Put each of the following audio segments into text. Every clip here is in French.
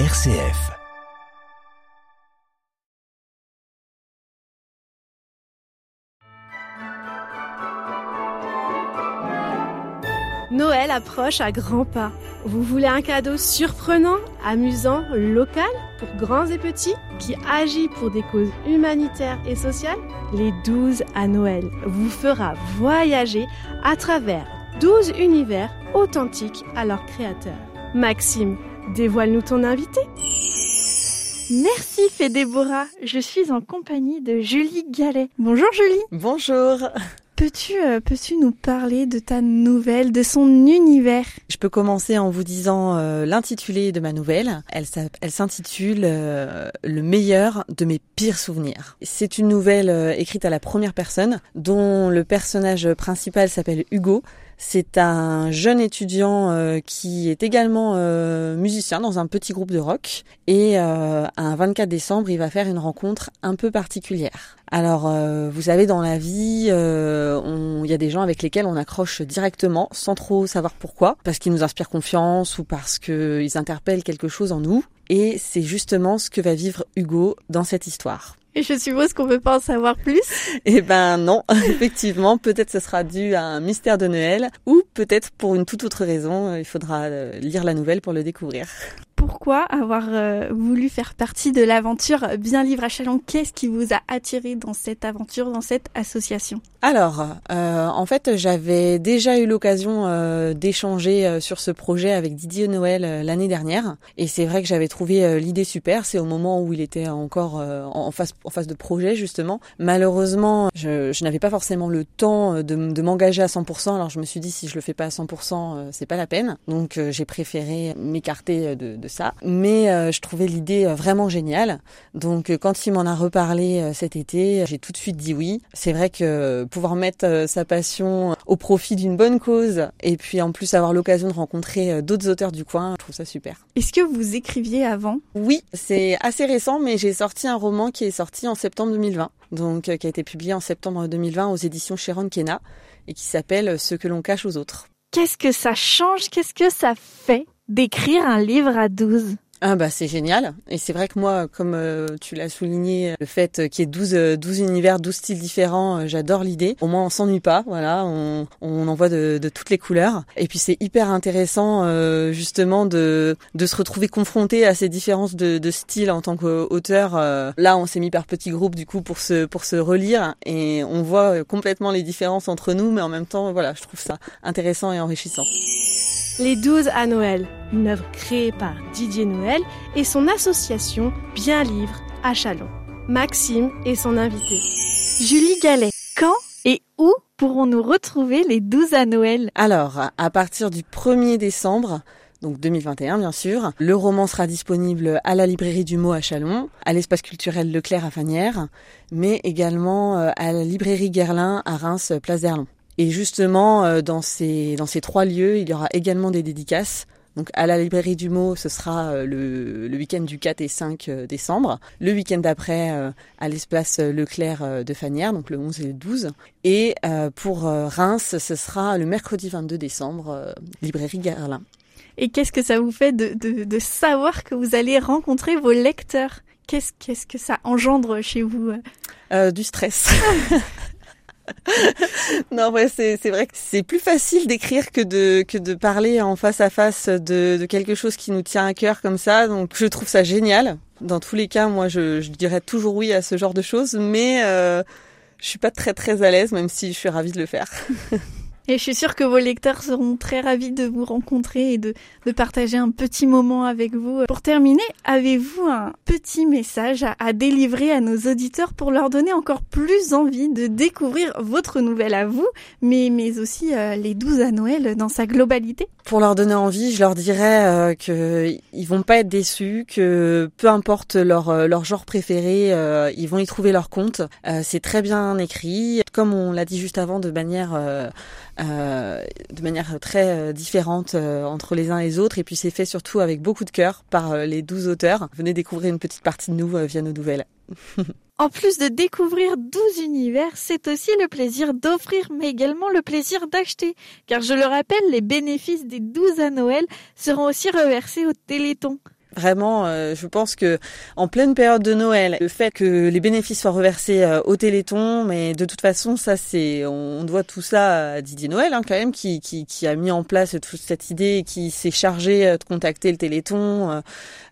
RCF. Noël approche à grands pas. Vous voulez un cadeau surprenant, amusant, local, pour grands et petits, qui agit pour des causes humanitaires et sociales ? Les 12 à Noël vous fera voyager à travers 12 univers authentiques à leur créateur. Maxime, dévoile-nous ton invité. Merci Fédébora, je suis en compagnie de Julie Gallet. Bonjour Julie. Bonjour. Peux-tu nous parler de ta nouvelle, de son univers ? Je peux commencer en vous disant l'intitulé de ma nouvelle. Elle s'intitule « Le meilleur de mes pires souvenirs ». C'est une nouvelle écrite à la première personne, dont le personnage principal s'appelle Hugo. C'est un jeune étudiant qui est également musicien dans un petit groupe de rock. Et un 24 décembre, il va faire une rencontre un peu particulière. Alors, vous savez, dans la vie, il y a des gens avec lesquels on accroche directement, sans trop savoir pourquoi. Parce qu'ils nous inspirent confiance ou parce qu'ils interpellent quelque chose en nous. Et c'est justement ce que va vivre Hugo dans cette histoire. Et je suppose qu'on peut pas en savoir plus. Eh ben non, effectivement, peut-être ce sera dû à un mystère de Noël ou peut-être pour une toute autre raison, il faudra lire la nouvelle pour le découvrir. Pourquoi avoir voulu faire partie de l'aventure Bien Livre à Chalon ? Qu'est-ce qui vous a attiré dans cette aventure, dans cette association ? Alors, en fait, j'avais déjà eu l'occasion d'échanger sur ce projet avec Didier Noël l'année dernière. Et c'est vrai que j'avais trouvé l'idée super. C'est au moment où il était encore en phase de projet, justement. Malheureusement, je n'avais pas forcément le temps de m'engager à 100%. Alors, je me suis dit, si je le fais pas à 100%, c'est pas la peine. Donc, j'ai préféré m'écarter de ça. Mais je trouvais l'idée vraiment géniale. Donc, quand il m'en a reparlé cet été, j'ai tout de suite dit oui. C'est vrai que pouvoir mettre sa passion au profit d'une bonne cause et puis en plus avoir l'occasion de rencontrer d'autres auteurs du coin, je trouve ça super. Est-ce que vous écriviez avant ? Oui, c'est assez récent, mais j'ai sorti un roman qui est sorti en septembre 2020, donc qui a été publié en septembre 2020 aux éditions Sharon Kena et qui s'appelle « Ce que l'on cache aux autres ». Qu'est-ce que ça change ? Qu'est-ce que ça fait d'écrire un livre à 12 ? Ah bah c'est génial, et c'est vrai que moi, comme tu l'as souligné, le fait qu'il y ait 12 univers, 12 styles différents, j'adore l'idée. Au moins on s'ennuie pas, voilà, on en voit de toutes les couleurs. Et puis c'est hyper intéressant justement de se retrouver confronté à ces différences de style en tant qu'auteur. Là on s'est mis par petits groupes du coup pour se relire, et on voit complètement les différences entre nous, mais en même temps voilà, je trouve ça intéressant et enrichissant. Les 12 à Noël, une œuvre créée par Didier Noël et son association Bien Livre à Chalon. Maxime est son invité. Julie Gallet, quand et où pourrons-nous retrouver les 12 à Noël ? Alors, à partir du 1er décembre, donc 2021 bien sûr, le roman sera disponible à la librairie du Mot à Châlons, à l'espace culturel Leclerc à Fanières, mais également à la librairie Guerlin à Reims, place d'Erlon. Et justement, dans ces trois lieux, il y aura également des dédicaces. Donc à la librairie du Mot, ce sera le week-end du 4 et 5 décembre. Le week-end d'après, à l'espace Leclerc de Fanières, donc le 11 et le 12. Et pour Reims, ce sera le mercredi 22 décembre, librairie Guerlin. Et qu'est-ce que ça vous fait de savoir que vous allez rencontrer vos lecteurs ? Qu'est-ce que ça engendre chez vous ? Du stress. Non, ouais, c'est vrai que c'est plus facile d'écrire que de parler en face à face de quelque chose qui nous tient à cœur comme ça. Donc, je trouve ça génial. Dans tous les cas, moi, je dirais toujours oui à ce genre de choses, mais je suis pas très à l'aise, même si je suis ravie de le faire. Et je suis sûre que vos lecteurs seront très ravis de vous rencontrer et de partager un petit moment avec vous. Pour terminer, avez-vous un petit message à délivrer à nos auditeurs pour leur donner encore plus envie de découvrir votre nouvelle à vous, mais aussi les 12 à Noël dans sa globalité ? Pour leur donner envie, je leur dirais qu'ils vont pas être déçus, que peu importe leur genre préféré, ils vont y trouver leur compte. C'est très bien écrit, comme on l'a dit juste avant, de manière très différente entre les uns et les autres, et puis c'est fait surtout avec beaucoup de cœur par les 12 auteurs. Venez découvrir une petite partie de nous via nos nouvelles. En plus de découvrir 12 univers, c'est aussi le plaisir d'offrir, mais également le plaisir d'acheter. Car je le rappelle, les bénéfices des 12 à Noël seront aussi reversés au Téléthon. Vraiment, je pense que en pleine période de Noël, le fait que les bénéfices soient reversés au Téléthon, mais de toute façon, ça c'est, on doit tout ça à Didier Noël hein, quand même, qui a mis en place toute cette idée, qui s'est chargé de contacter le Téléthon.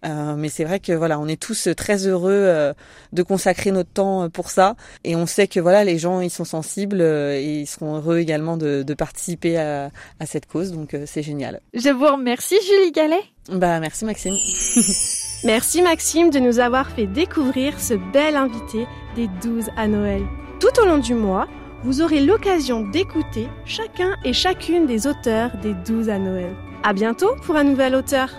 Mais c'est vrai que voilà, on est tous très heureux de consacrer notre temps pour ça, et on sait que voilà, les gens ils sont sensibles et ils seront heureux également de participer à cette cause, donc c'est génial. Je vous remercie, Julie Gallet. Bah merci Maxime. Merci Maxime de nous avoir fait découvrir ce bel invité des 12 à Noël. Tout au long du mois, vous aurez l'occasion d'écouter chacun et chacune des auteurs des 12 à Noël. À bientôt pour un nouvel auteur.